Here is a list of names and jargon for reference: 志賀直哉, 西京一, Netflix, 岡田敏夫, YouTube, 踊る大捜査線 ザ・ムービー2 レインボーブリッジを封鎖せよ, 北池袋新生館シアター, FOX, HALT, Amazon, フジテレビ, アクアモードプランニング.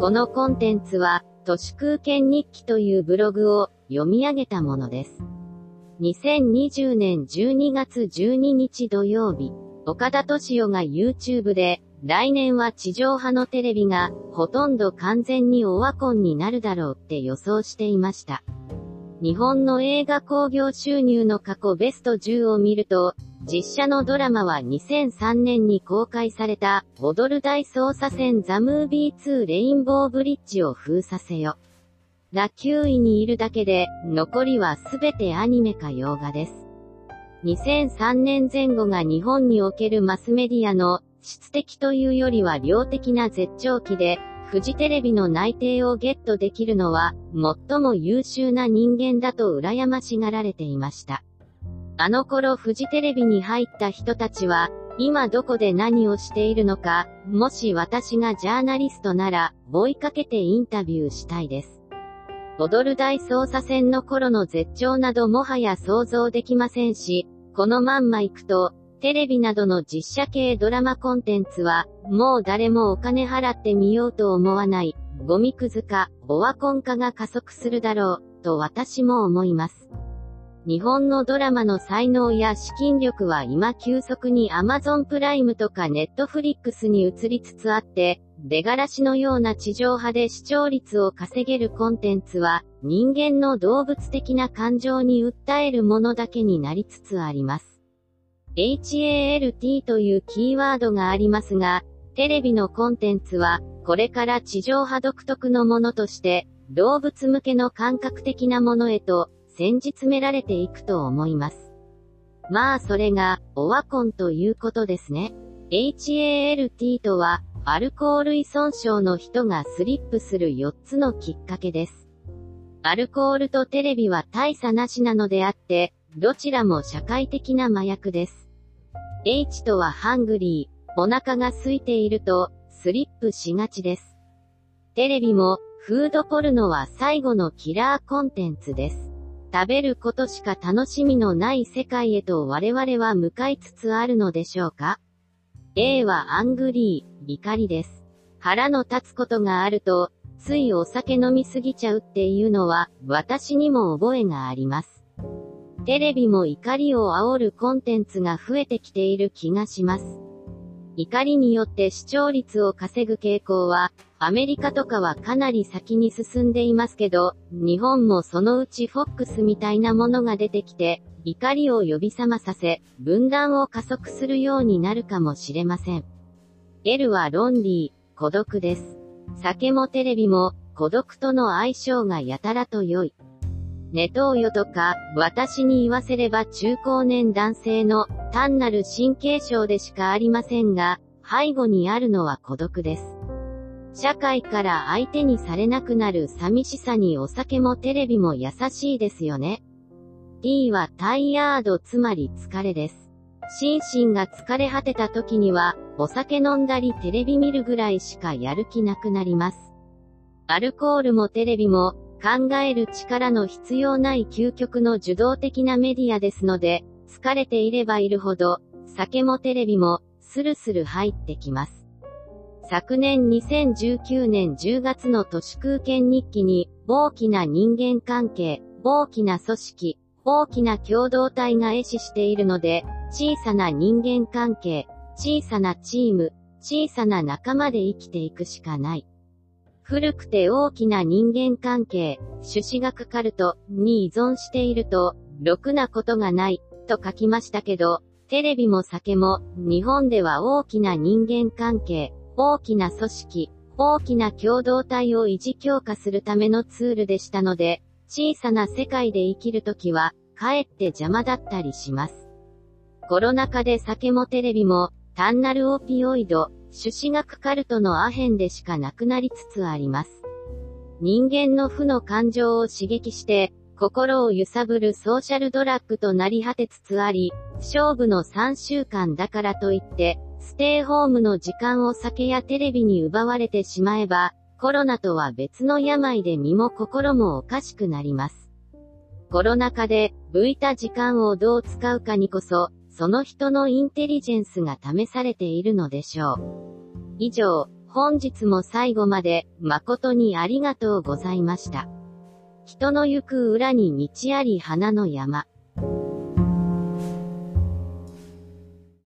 このコンテンツは、都市空間日記というブログを読み上げたものです。2020年12月12日土曜日、岡田敏夫が YouTube で、来年は地上波のテレビが、ほとんど完全にオワコンになるだろうって予想していました。日本の映画興行収入の過去ベスト10を見ると、実写のドラマは2003年に公開された、踊る大捜査線ザ・ムービー2レインボーブリッジを封鎖せよ。ら9位にいるだけで、残りはすべてアニメか洋画です。2003年前後が日本におけるマスメディアの、質的というよりは量的な絶頂期で、フジテレビの内定をゲットできるのは、最も優秀な人間だと羨ましがられていました。あの頃フジテレビに入った人たちは、今どこで何をしているのか、もし私がジャーナリストなら、追いかけてインタビューしたいです。踊る大捜査線の頃の絶頂などもはや想像できませんし、このまんま行くと、テレビなどの実写系ドラマコンテンツは、もう誰もお金払ってみようと思わない、ゴミくずか、オワコン化が加速するだろう、と私も思います。日本のドラマの才能や資金力は今急速に Amazon プライムとか Netflix に移りつつあって、出がらしのような地上波で視聴率を稼げるコンテンツは、人間の動物的な感情に訴えるものだけになりつつあります。HALT というキーワードがありますが、テレビのコンテンツは、これから地上波独特のものとして、動物向けの感覚的なものへと、先日められていくと思います。まあそれが、オワコンということですね。HALT とは、アルコール依存症の人がスリップする4つのきっかけです。アルコールとテレビは大差なしなのであって、どちらも社会的な麻薬です。H とはハングリー、お腹が空いていると、スリップしがちです。テレビも、フードポルノは最後のキラーコンテンツです。食べることしか楽しみのない世界へと我々は向かいつつあるのでしょうか？ A はアングリー、怒りです。腹の立つことがあると、ついお酒飲みすぎちゃうっていうのは、私にも覚えがあります。テレビも怒りを煽るコンテンツが増えてきている気がします。怒りによって視聴率を稼ぐ傾向は、アメリカとかはかなり先に進んでいますけど、日本もそのうち FOX みたいなものが出てきて、怒りを呼び覚まさせ、分断を加速するようになるかもしれません。L はロンリー、孤独です。酒もテレビも、孤独との相性がやたらと良い。寝とうよとか、私に言わせれば中高年男性の単なる神経症でしかありませんが、背後にあるのは孤独です。社会から相手にされなくなる寂しさにお酒もテレビも優しいですよね。T はタイヤードつまり疲れです。心身が疲れ果てた時には、お酒飲んだりテレビ見るぐらいしかやる気なくなります。アルコールもテレビも、考える力の必要ない究極の受動的なメディアですので、疲れていればいるほど、酒もテレビも、スルスル入ってきます。昨年2019年10月の都市空間日記に、大きな人間関係、大きな組織、大きな共同体が壊死しているので、小さな人間関係、小さなチーム、小さな仲間で生きていくしかない。古くて大きな人間関係、種子がかかると、に依存していると、ろくなことがない、と書きましたけど、テレビも酒も、日本では大きな人間関係、大きな組織、大きな共同体を維持強化するためのツールでしたので、小さな世界で生きるときは、かえって邪魔だったりします。コロナ禍で酒もテレビも、単なるオピオイド、種子がかかるとのアヘンでしかなくなりつつあります。人間の負の感情を刺激して、心を揺さぶるソーシャルドラッグとなり果てつつあり、勝負の3週間だからといって、ステイホームの時間を酒やテレビに奪われてしまえば、コロナとは別の病で身も心もおかしくなります。コロナ禍で、浮いた時間をどう使うかにこそ、その人のインテリジェンスが試されているのでしょう。以上、本日も最後まで誠にありがとうございました。人の行く裏に道あり花の山。